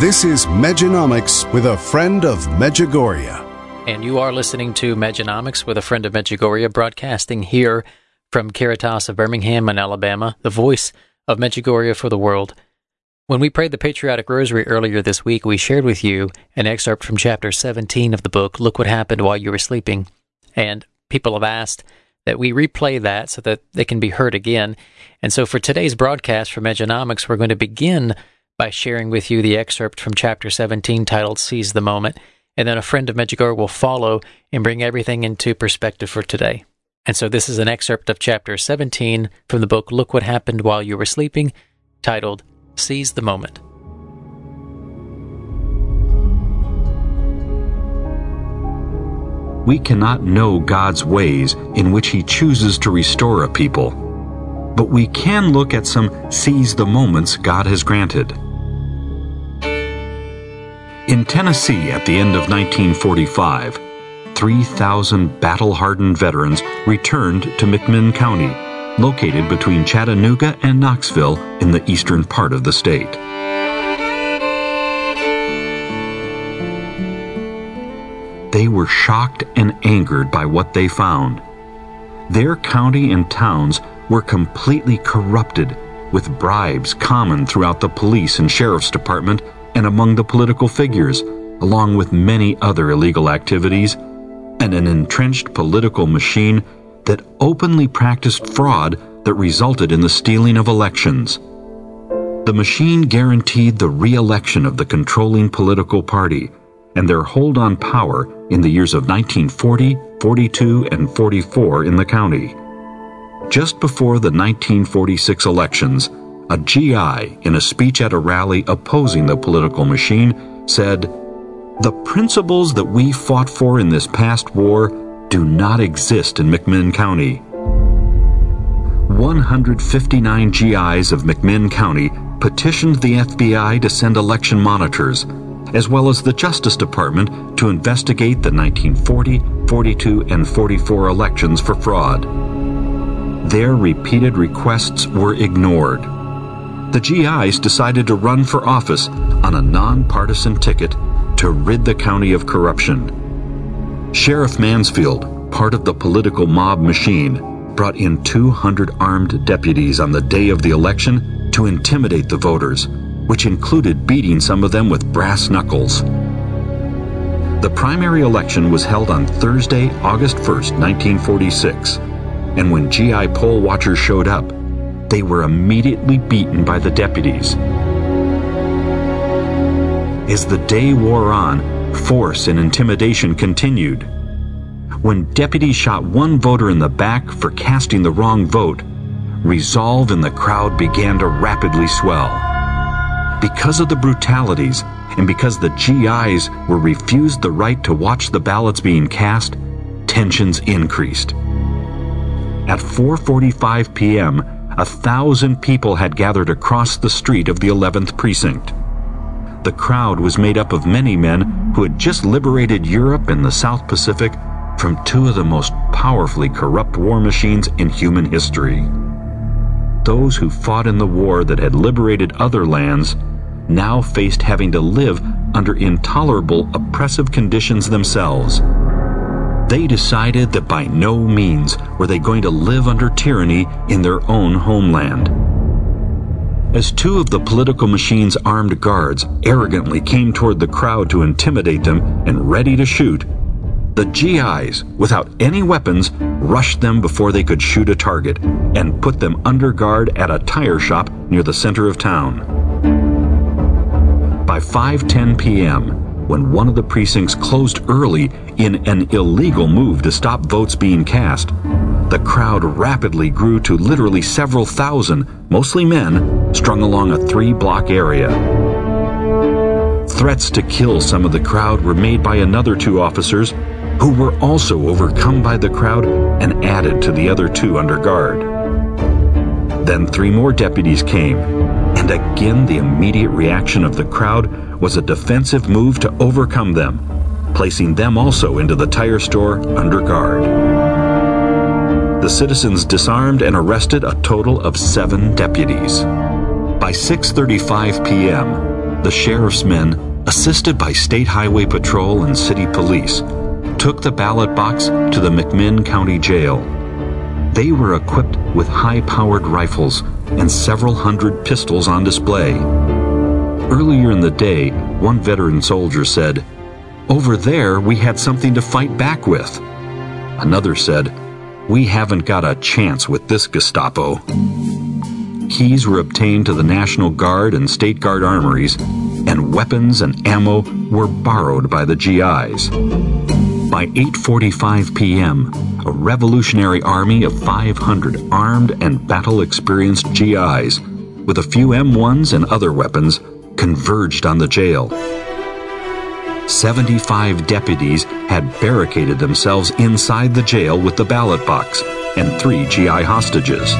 This is Mejanomics with a friend of Medjugorje. And you are listening to Mejanomics with a friend of Medjugorje, broadcasting here from Caritas of Birmingham in Alabama, the voice of Medjugorje for the world. When we prayed the Patriotic Rosary earlier this week, we shared with you an excerpt from Chapter 17 of the book, Look What Happened While You Were Sleeping. And people have asked that we replay that so that they can be heard again. And so for today's broadcast from Mejanomics, we're going to begin by sharing with you the excerpt from Chapter 17 titled Seize the Moment, and then a friend of Medjugorje will follow and bring everything into perspective for today. And so this is an excerpt of Chapter 17 from the book Look What Happened While You Were Sleeping, titled Seize the Moment. We cannot know God's ways in which he chooses to restore a people, but we can look at some seize the moments God has granted. In Tennessee at the end of 1945, 3,000 battle-hardened veterans returned to McMinn County, located between Chattanooga and Knoxville in the eastern part of the state. They were shocked and angered by what they found. Their county and towns were completely corrupted, with bribes common throughout the police and sheriff's department and among the political figures, along with many other illegal activities, and an entrenched political machine that openly practiced fraud that resulted in the stealing of elections. The machine guaranteed the re-election of the controlling political party, and their hold on power in the years of 1940, 42, and 44 in the county. Just before the 1946 elections, a GI, in a speech at a rally opposing the political machine, said, "The principles that we fought for in this past war do not exist in McMinn County." 159 GIs of McMinn County petitioned the FBI to send election monitors, as well as the Justice Department, to investigate the 1940, 42, and 44 elections for fraud. Their repeated requests were ignored. The GIs decided to run for office on a nonpartisan ticket to rid the county of corruption. Sheriff Mansfield, part of the political mob machine, brought in 200 armed deputies on the day of the election to intimidate the voters, which included beating some of them with brass knuckles. The primary election was held on Thursday, August 1st, 1946, and when GI poll watchers showed up, they were immediately beaten by the deputies. As the day wore on, force and intimidation continued. When deputies shot one voter in the back for casting the wrong vote, resolve in the crowd began to rapidly swell. Because of the brutalities, and because the GIs were refused the right to watch the ballots being cast, tensions increased. At 4:45 p.m., 1,000 people had gathered across the street of the 11th Precinct. The crowd was made up of many men who had just liberated Europe and the South Pacific from two of the most powerfully corrupt war machines in human history. Those who fought in the war that had liberated other lands now faced having to live under intolerable, oppressive conditions themselves. They decided that by no means were they going to live under tyranny in their own homeland. As two of the political machine's armed guards arrogantly came toward the crowd to intimidate them and ready to shoot, the GIs, without any weapons, rushed them before they could shoot a target and put them under guard at a tire shop near the center of town. By 5:10 p.m., when one of the precincts closed early in an illegal move to stop votes being cast, the crowd rapidly grew to literally several thousand, mostly men, strung along a 3-block area. Threats to kill some of the crowd were made by another 2 officers, who were also overcome by the crowd and added to the other 2 under guard. Then 3 more deputies came. And again, the immediate reaction of the crowd was a defensive move to overcome them, placing them also into the tire store under guard. The citizens disarmed and arrested a total of 7 deputies. By 6:35 p.m., the sheriff's men, assisted by State Highway Patrol and city police, took the ballot box to the McMinn County Jail. They were equipped with high-powered rifles and several hundred pistols on display. Earlier in the day, one veteran soldier said, "Over there we had something to fight back with." Another said, "We haven't got a chance with this Gestapo." Keys were obtained to the National Guard and State Guard armories, and weapons and ammo were borrowed by the GIs. By 8:45 p.m., a revolutionary army of 500 armed and battle-experienced GIs, with a few M1s and other weapons, converged on the jail. 75 deputies had barricaded themselves inside the jail with the ballot box and 3 GI hostages.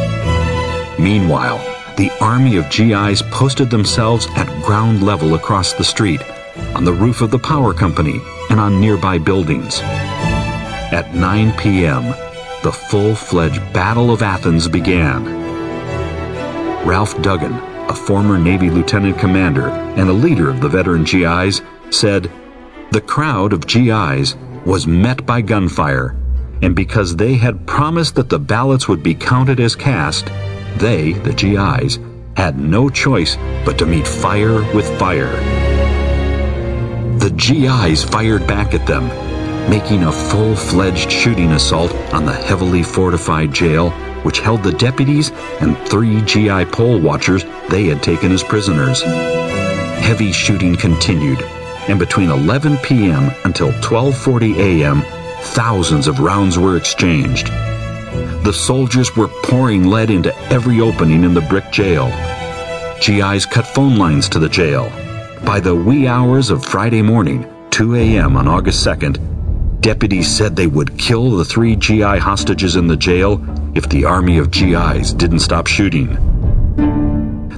Meanwhile, the army of GIs posted themselves at ground level across the street, on the roof of the power company, and on nearby buildings. At 9 p.m., the full-fledged Battle of Athens began. Ralph Duggan, a former Navy lieutenant commander and a leader of the veteran GIs, said, "The crowd of GIs was met by gunfire, and because they had promised that the ballots would be counted as cast, they, the GIs, had no choice but to meet fire with fire." The GIs fired back at them, making a full-fledged shooting assault on the heavily fortified jail, which held the deputies and 3 GI poll watchers they had taken as prisoners. Heavy shooting continued, and between 11 p.m. until 12:40 a.m., thousands of rounds were exchanged. The soldiers were pouring lead into every opening in the brick jail. GIs cut phone lines to the jail. By the wee hours of Friday morning, 2 a.m. on August 2nd, deputies said they would kill the 3 GI hostages in the jail if the army of GIs didn't stop shooting.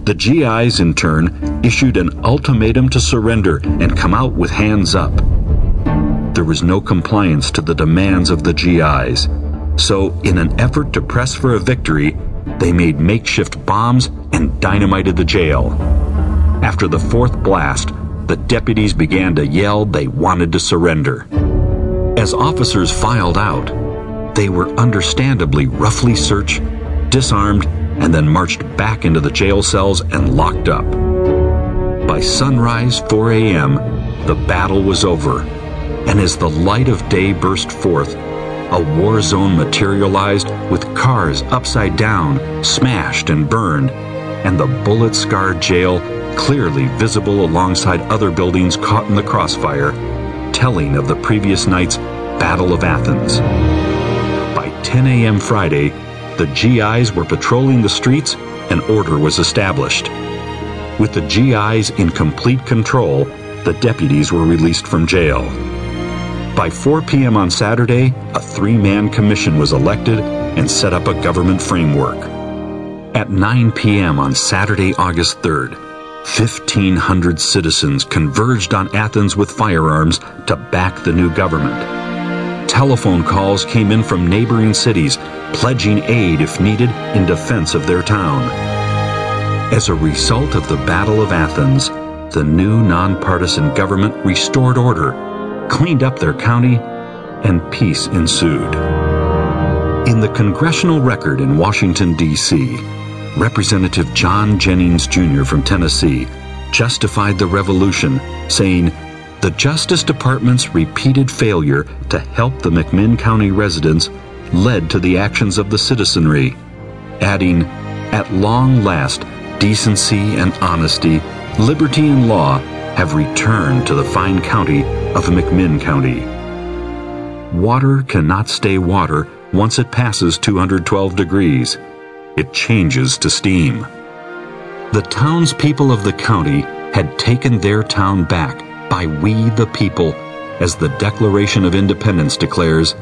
The GIs, in turn, issued an ultimatum to surrender and come out with hands up. There was no compliance to the demands of the GIs, So, in an effort to press for a victory, they made makeshift bombs and dynamited the jail. After the fourth blast, the deputies began to yell they wanted to surrender. As officers filed out, they were understandably roughly searched, disarmed, and then marched back into the jail cells and locked up. By sunrise 4 a.m., the battle was over, and as the light of day burst forth, a war zone materialized with cars upside down, smashed and burned, and the bullet-scarred jail clearly visible alongside other buildings caught in the crossfire, telling of the previous night's Battle of Athens. By 10 a.m. Friday, the GIs were patrolling the streets and order was established. With the GIs in complete control, the deputies were released from jail. By 4 p.m. on Saturday, a three-man commission was elected and set up a government framework. At 9 p.m. on Saturday, August 3rd, 1,500 citizens converged on Athens with firearms to back the new government. Telephone calls came in from neighboring cities, pledging aid if needed in defense of their town. As a result of the Battle of Athens, the new nonpartisan government restored order, cleaned up their county, and peace ensued. In the congressional record in Washington, D.C., Representative John Jennings Jr. from Tennessee justified the revolution, saying, "The Justice Department's repeated failure to help the McMinn County residents led to the actions of the citizenry," adding, "At long last, decency and honesty, liberty and law have returned to the fine county of McMinn County." Water cannot stay water once it passes 212 degrees. It changes to steam. The townspeople of the county had taken their town back by we the people, as the Declaration of Independence declares,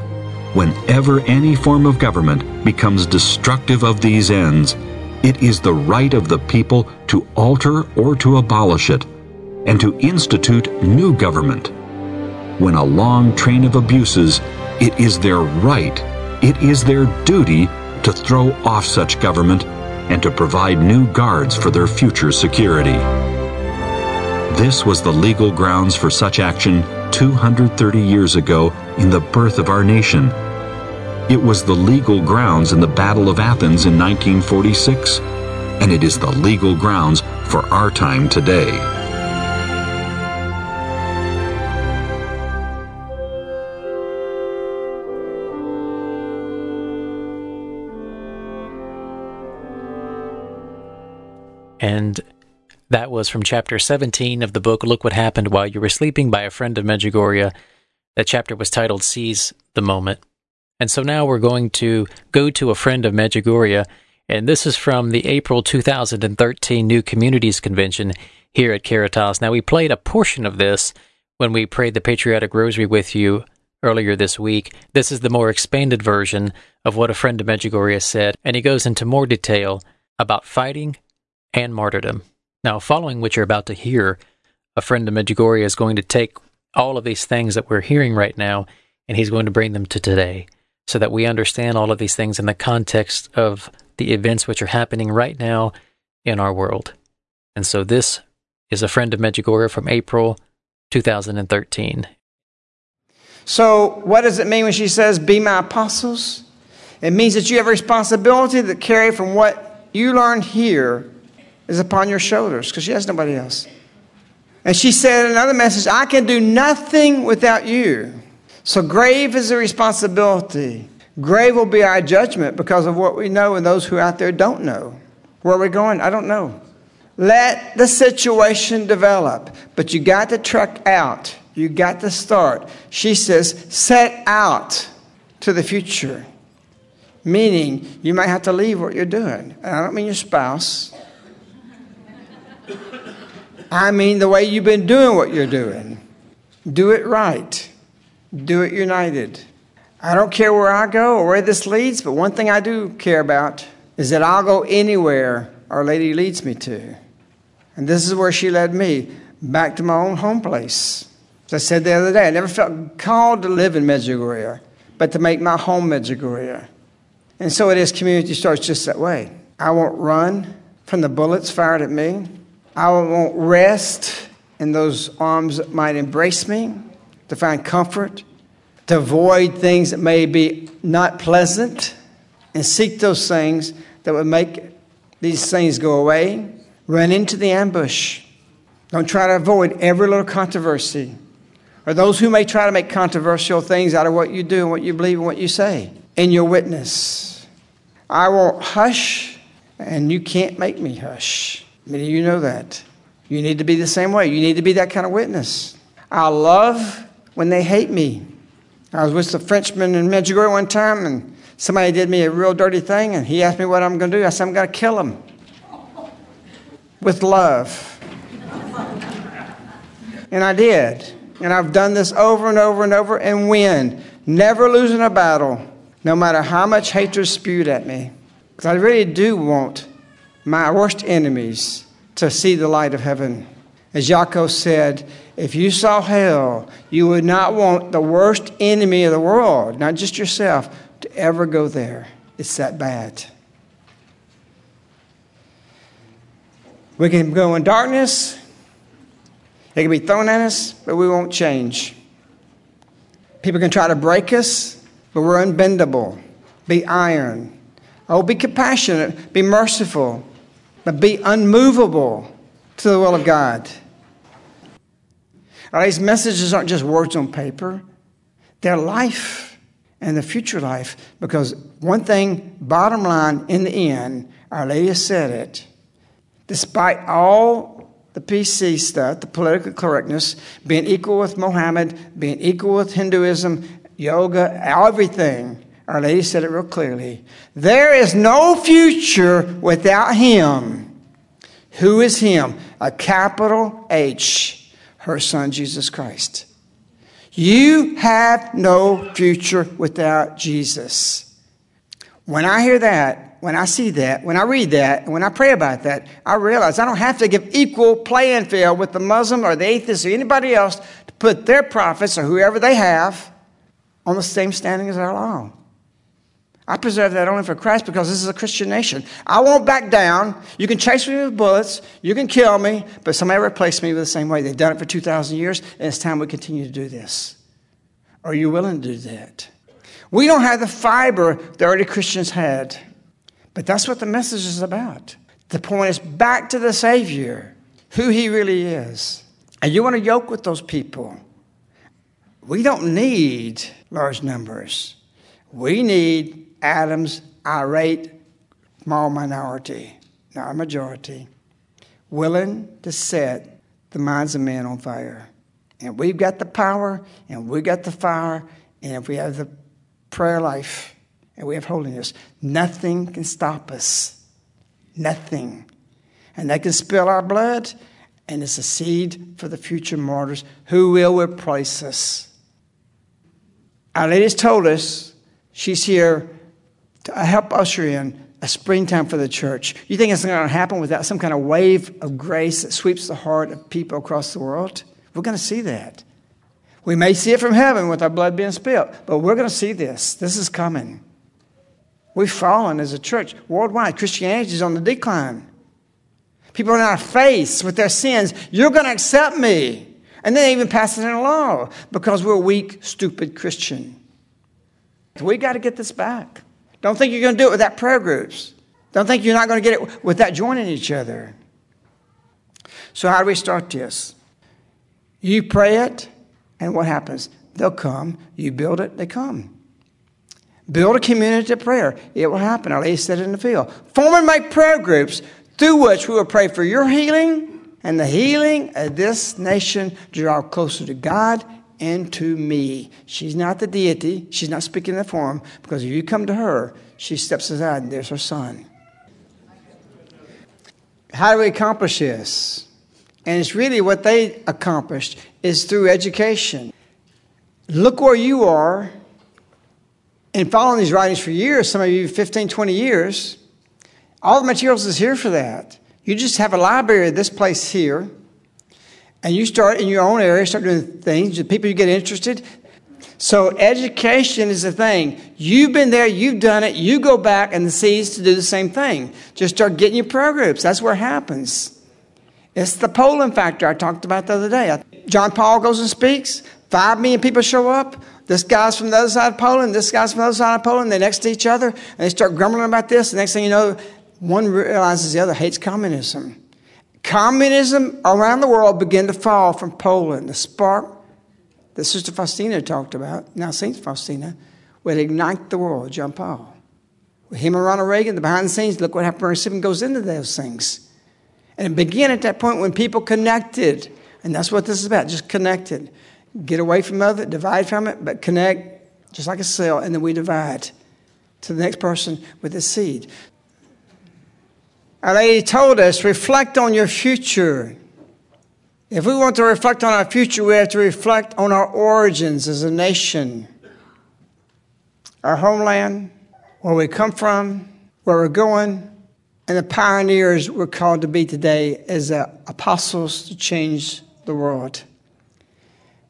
"Whenever any form of government becomes destructive of these ends, it is the right of the people to alter or to abolish it, and to institute new government. When a long train of abuses, it is their right, it is their duty to throw off such government and to provide new guards for their future security." This was the legal grounds for such action 230 years ago in the birth of our nation. It was the legal grounds in the Battle of Athens in 1946, and it is the legal grounds for our time today. And that was from chapter 17 of the book Look What Happened While You Were Sleeping by a friend of Medjugorje. That chapter was titled Seize the Moment. And so now we're going to go to a friend of Medjugorje, and this is from the April 2013 New Communities Convention here at Caritas. Now, we played a portion of this when we prayed the Patriotic Rosary with you earlier this week. This is the more expanded version of what a friend of Medjugorje said, and he goes into more detail about fighting and martyrdom. Now, following what you're about to hear, a friend of Medjugorje is going to take all of these things that we're hearing right now, and he's going to bring them to today, so that we understand all of these things in the context of the events which are happening right now in our world. And so this is a friend of Medjugorje from April 2013. So what does it mean when she says, "Be my apostles"? It means that you have a responsibility that carry from what you learned here is upon your shoulders, because she has nobody else. And she said in another message, "I can do nothing without you." So grave is a responsibility. Grave will be our judgment because of what we know and those who out there don't know. Where are we going? I don't know. Let the situation develop, but you got to trek out. You got to start. She says, set out to the future, meaning you might have to leave what you're doing. And I don't mean your spouse. I mean the way you've been doing what you're doing. Do it right. Do it united. I don't care where I go or where this leads, but one thing I do care about is that I'll go anywhere Our Lady leads me to. And this is where she led me, back to my own home place. As I said the other day, I never felt called to live in Medjugorje, but to make my home Medjugorje. And so it is, community starts just that way. I won't run from the bullets fired at me. I won't rest in those arms that might embrace me to find comfort, to avoid things that may be not pleasant, and seek those things that would make these things go away. Run into the ambush. Don't try to avoid every little controversy, or those who may try to make controversial things out of what you do and what you believe and what you say in your witness. I won't hush, and you can't make me hush. Many of you know that. You need to be the same way. You need to be that kind of witness. I love when they hate me. I was with a Frenchman in Medjugorje one time, and somebody did me a real dirty thing, and he asked me what I'm going to do. I said, I'm going to kill him. With love. And I did. And I've done this over and over and over and win. Never losing a battle, no matter how much hatred spewed at me. Because I really do want my worst enemies to see the light of heaven. As Yaakov said, if you saw hell, you would not want the worst enemy of the world, not just yourself, to ever go there. It's that bad. We can go in darkness. It can be thrown at us, but we won't change. People can try to break us, but we're unbendable. Be iron. Oh, be compassionate. Be merciful. But be unmovable to the will of God. All these messages aren't just words on paper. They're life and the future life. Because one thing, bottom line, in the end, Our Lady said it. Despite all the PC stuff, the political correctness, being equal with Mohammed, being equal with Hinduism, yoga, everything, Our Lady said it real clearly. There is no future without Him. Who is Him? A capital H, her Son, Jesus Christ. You have no future without Jesus. When I hear that, when I see that, when I read that, and when I pray about that, I realize I don't have to give equal playing field with the Muslim or the atheist or anybody else to put their prophets or whoever they have on the same standing as our law. I preserve that only for Christ because this is a Christian nation. I won't back down. You can chase me with bullets. You can kill me. But somebody replaced me with the same way. They've done it for 2,000 years. And it's time we continue to do this. Are you willing to do that? We don't have the fiber the early Christians had. But that's what the message is about. To point us back to the Savior. Who He really is. And you want to yoke with those people. We don't need large numbers. We need Adam's irate small minority, not a majority, willing to set the minds of men on fire. And we've got the power, and we've got the fire, and if we have the prayer life, and we have holiness, nothing can stop us. Nothing. And they can spill our blood, and it's a seed for the future martyrs who will replace us. Our Lady's told us she's here to help usher in a springtime for the church. You think it's going to happen without some kind of wave of grace that sweeps the heart of people across the world? We're going to see that. We may see it from heaven with our blood being spilled, but we're going to see this. This is coming. We've fallen as a church worldwide. Christianity is on the decline. People are in our face with their sins. You're going to accept me. And then they even pass it in a law because we're weak, stupid Christians. We got to get this back. Don't think you're going to do it without prayer groups. Don't think you're not going to get it without joining each other. So how do we start this? You pray it, and what happens? They'll come. You build it, they come. Build a community of prayer. It will happen. Our Lady said it in the field. Form and make prayer groups through which we will pray for your healing and the healing of this nation to draw closer to God and to me. She's not the deity. She's not speaking in the form. Because if you come to her, she steps aside and there's her Son. How do we accomplish this? And it's really what they accomplished is through education. Look where you are. And following these writings for years, some of you 15, 20 years, all the materials is here for that. You just have a library at this place here. And you start in your own area, start doing things, the people you get interested. So education is the thing. You've been there, you've done it, you go back and the seeds to do the same thing. Just start getting your prayer groups. That's where it happens. It's the polling factor I talked about the other day. John Paul goes and speaks. 5 million people show up. This guy's from the other side of Poland. This guy's from the other side of Poland. They're next to each other. And they start grumbling about this. The next thing you know, one realizes the other hates communism. Communism around the world began to fall from Poland. The spark that Sister Faustina talked about, now Saint Faustina, would ignite the world, John Paul. With him and Ronald Reagan, the behind the scenes, look what happened when Sivan goes into those things. And it began at that point when people connected. And that's what this is about, just connected. Get away from other, divide from it, but connect just like a cell, and then we divide to the next person with the seed. Our Lady told us, reflect on your future. If we want to reflect on our future, we have to reflect on our origins as a nation. Our homeland, where we come from, where we're going, and the pioneers we're called to be today as apostles to change the world.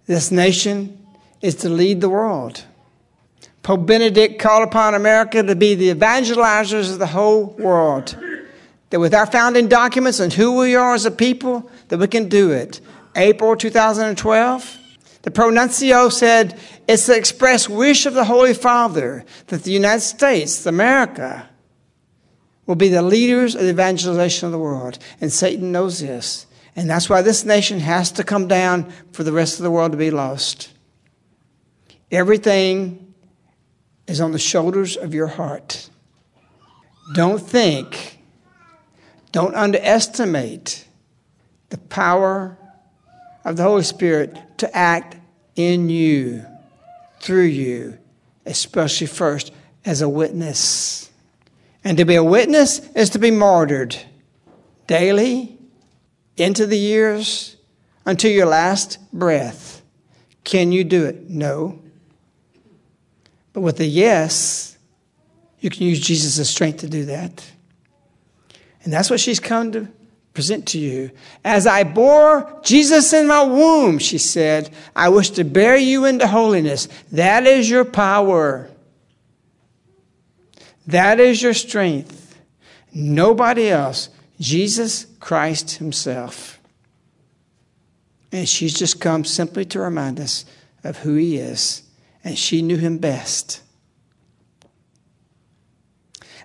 This nation is to lead the world. Pope Benedict called upon America to be the evangelizers of the whole world. That with our founding documents and who we are as a people, that we can do it. April 2012, the Pronuncio said, it's the express wish of the Holy Father that the United States, America, will be the leaders of the evangelization of the world. And Satan knows this. And that's why this nation has to come down for the rest of the world to be lost. Everything is on the shoulders of your heart. Don't underestimate the power of the Holy Spirit to act in you, through you, especially first as a witness. And to be a witness is to be martyred daily, into the years, until your last breath. Can you do it? No. But with a yes, you can use Jesus' strength to do that. And that's what she's come to present to you. As I bore Jesus in my womb, she said, I wish to bear you into holiness. That is your power. That is your strength. Nobody else. Jesus Christ himself. And she's just come simply to remind us of who he is. And she knew him best.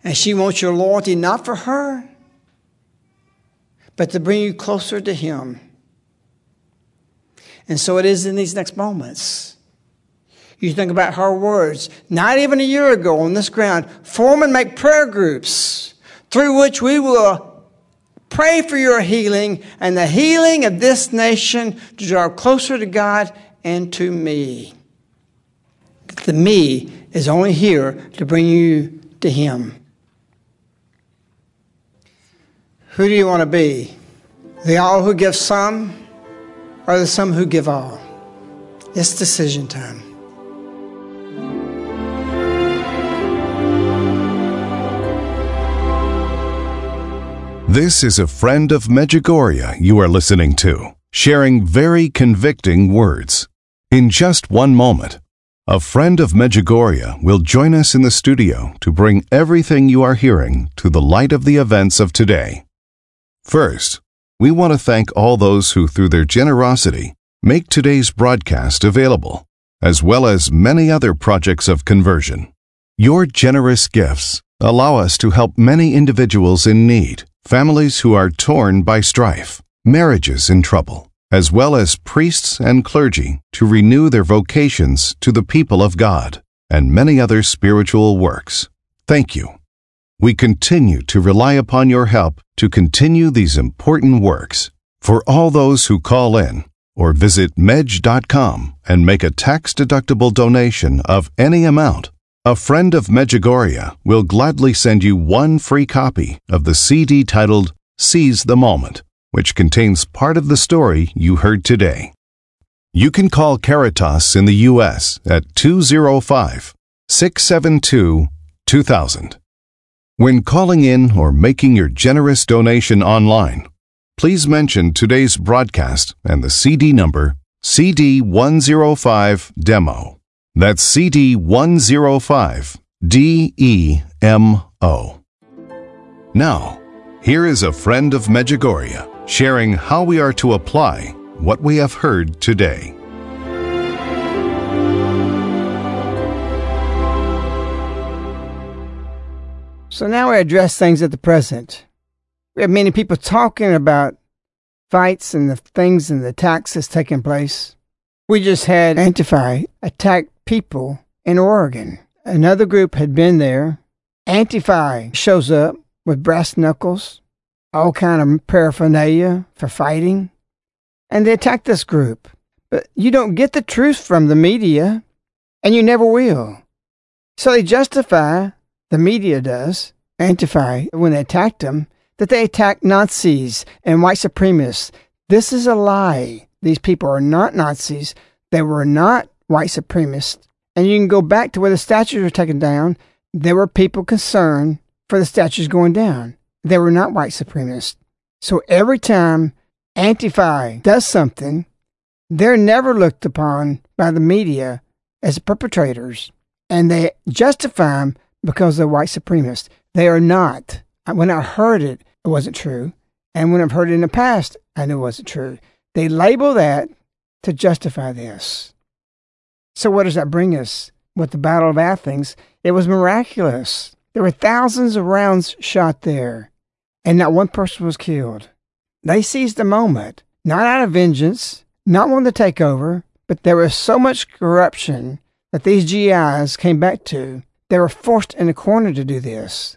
And she wants your loyalty not for her, but to bring you closer to him. And so it is in these next moments. You think about her words, not even a year ago on this ground, form and make prayer groups through which we will pray for your healing and the healing of this nation to draw closer to God and to me. The me is only here to bring you to him. Who do you want to be? The all who give some, or the some who give all? It's decision time. This is a friend of Medjugorje you are listening to, sharing very convicting words. In just one moment, a friend of Medjugorje will join us in the studio to bring everything you are hearing to the light of the events of today. First, we want to thank all those who, through their generosity, make today's broadcast available, as well as many other projects of conversion. Your generous gifts allow us to help many individuals in need, families who are torn by strife, marriages in trouble, as well as priests and clergy to renew their vocations to the people of God, and many other spiritual works. Thank you. We continue to rely upon your help to continue these important works. For all those who call in or visit medj.com and make a tax-deductible donation of any amount, a friend of Medjugorje will gladly send you one free copy of the CD titled Seize the Moment, which contains part of the story you heard today. You can call Caritas in the U.S. at 205-672-2000. When calling in or making your generous donation online, please mention today's broadcast and the CD number CD105 Demo. That's CD105DEMO. Now, here is a friend of Medjugorje sharing how we are to apply what we have heard today. So now we address things at the present. We have many people talking about fights and the things and the attacks that's taking place. We just had Antifa attack people in Oregon. Another group had been there. Antifa shows up with brass knuckles, all kind of paraphernalia for fighting, and they attack this group. But you don't get the truth from the media, and you never will. So they justify, the media does, Antifa, when they attacked them, that they attacked Nazis and white supremacists. This is a lie. These people are not Nazis. They were not white supremacists. And you can go back to where the statues were taken down. There were people concerned for the statues going down. They were not white supremacists. So every time Antifa does something, they're never looked upon by the media as perpetrators. And they justify them because they're white supremacists. They are not. When I heard it, it wasn't true. And when I've heard it in the past, I knew it wasn't true. They label that to justify this. So what does that bring us? With the Battle of Athens, it was miraculous. There were thousands of rounds shot there, and not one person was killed. They seized the moment, not out of vengeance, not wanting to take over, but there was so much corruption that these GIs came back to. They were forced in a corner to do this.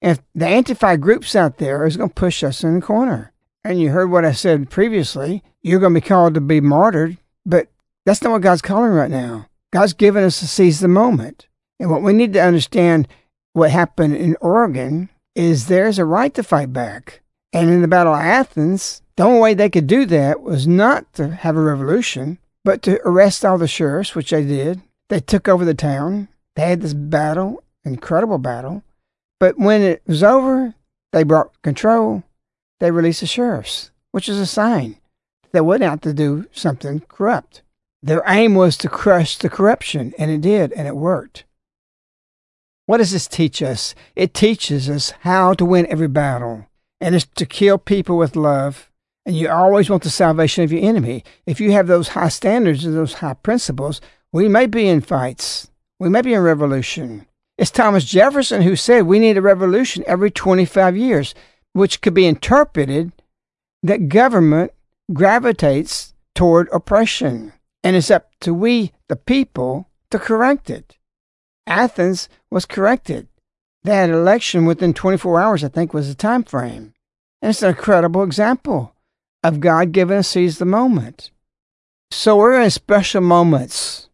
If the Antifa groups out there is going to push us in the corner. And you heard what I said previously. You're going to be called to be martyred. But that's not what God's calling right now. God's given us to seize the moment. And what we need to understand what happened in Oregon is there's a right to fight back. And in the Battle of Athens, the only way they could do that was not to have a revolution, but to arrest all the sheriffs, which they did. They took over the town. They had this battle, incredible battle. But when it was over, they brought control. They released the sheriffs, which is a sign that they went out to do something corrupt. Their aim was to crush the corruption, and it did, and it worked. What does this teach us? It teaches us how to win every battle, and it's to kill people with love. And you always want the salvation of your enemy. If you have those high standards and those high principles, we may be in fights. We may be in revolution. It's Thomas Jefferson who said we need a revolution every 25 years, which could be interpreted that government gravitates toward oppression, and it's up to we, the people, to correct it. Athens was corrected. They had an election within 24 hours, I think, was the time frame. And it's an incredible example of God giving us seize the moment. So we're in special moments,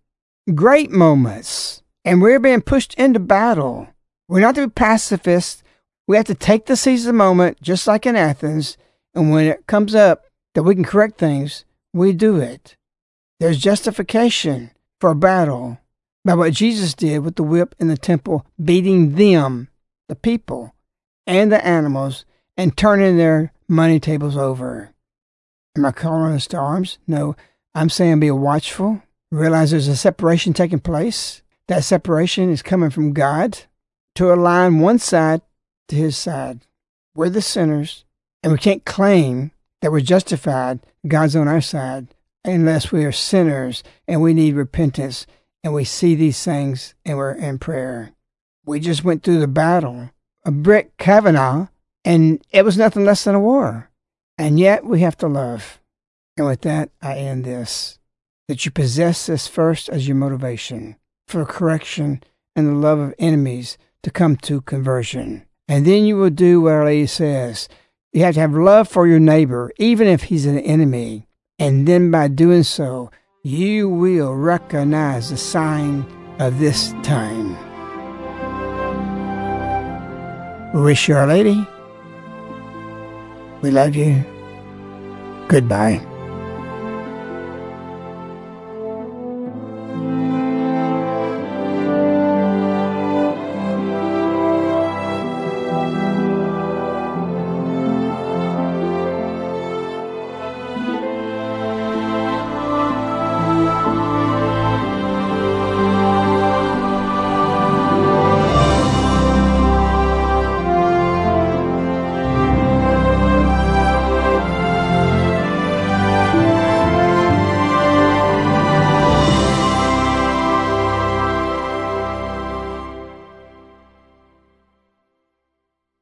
great moments. And we're being pushed into battle. We're not to be pacifists. We have to take the seize the moment, just like in Athens. And when it comes up that we can correct things, we do it. There's justification for a battle by what Jesus did with the whip in the temple, beating them, the people, and the animals, and turning their money tables over. Am I calling us to arms? No. I'm saying be watchful. Realize there's a separation taking place. That separation is coming from God to align one side to his side. We're the sinners, and we can't claim that we're justified. God's on our side unless we are sinners and we need repentance and we see these things and we're in prayer. We just went through the battle of Brett Kavanaugh, and it was nothing less than a war. And yet we have to love. And with that, I end this, that you possess this first as your motivation for correction and the love of enemies to come to conversion. And then you will do what Our Lady says. You have to have love for your neighbor, even if he's an enemy. And then by doing so, you will recognize the sign of this time. We wish you Our Lady. We love you. Goodbye.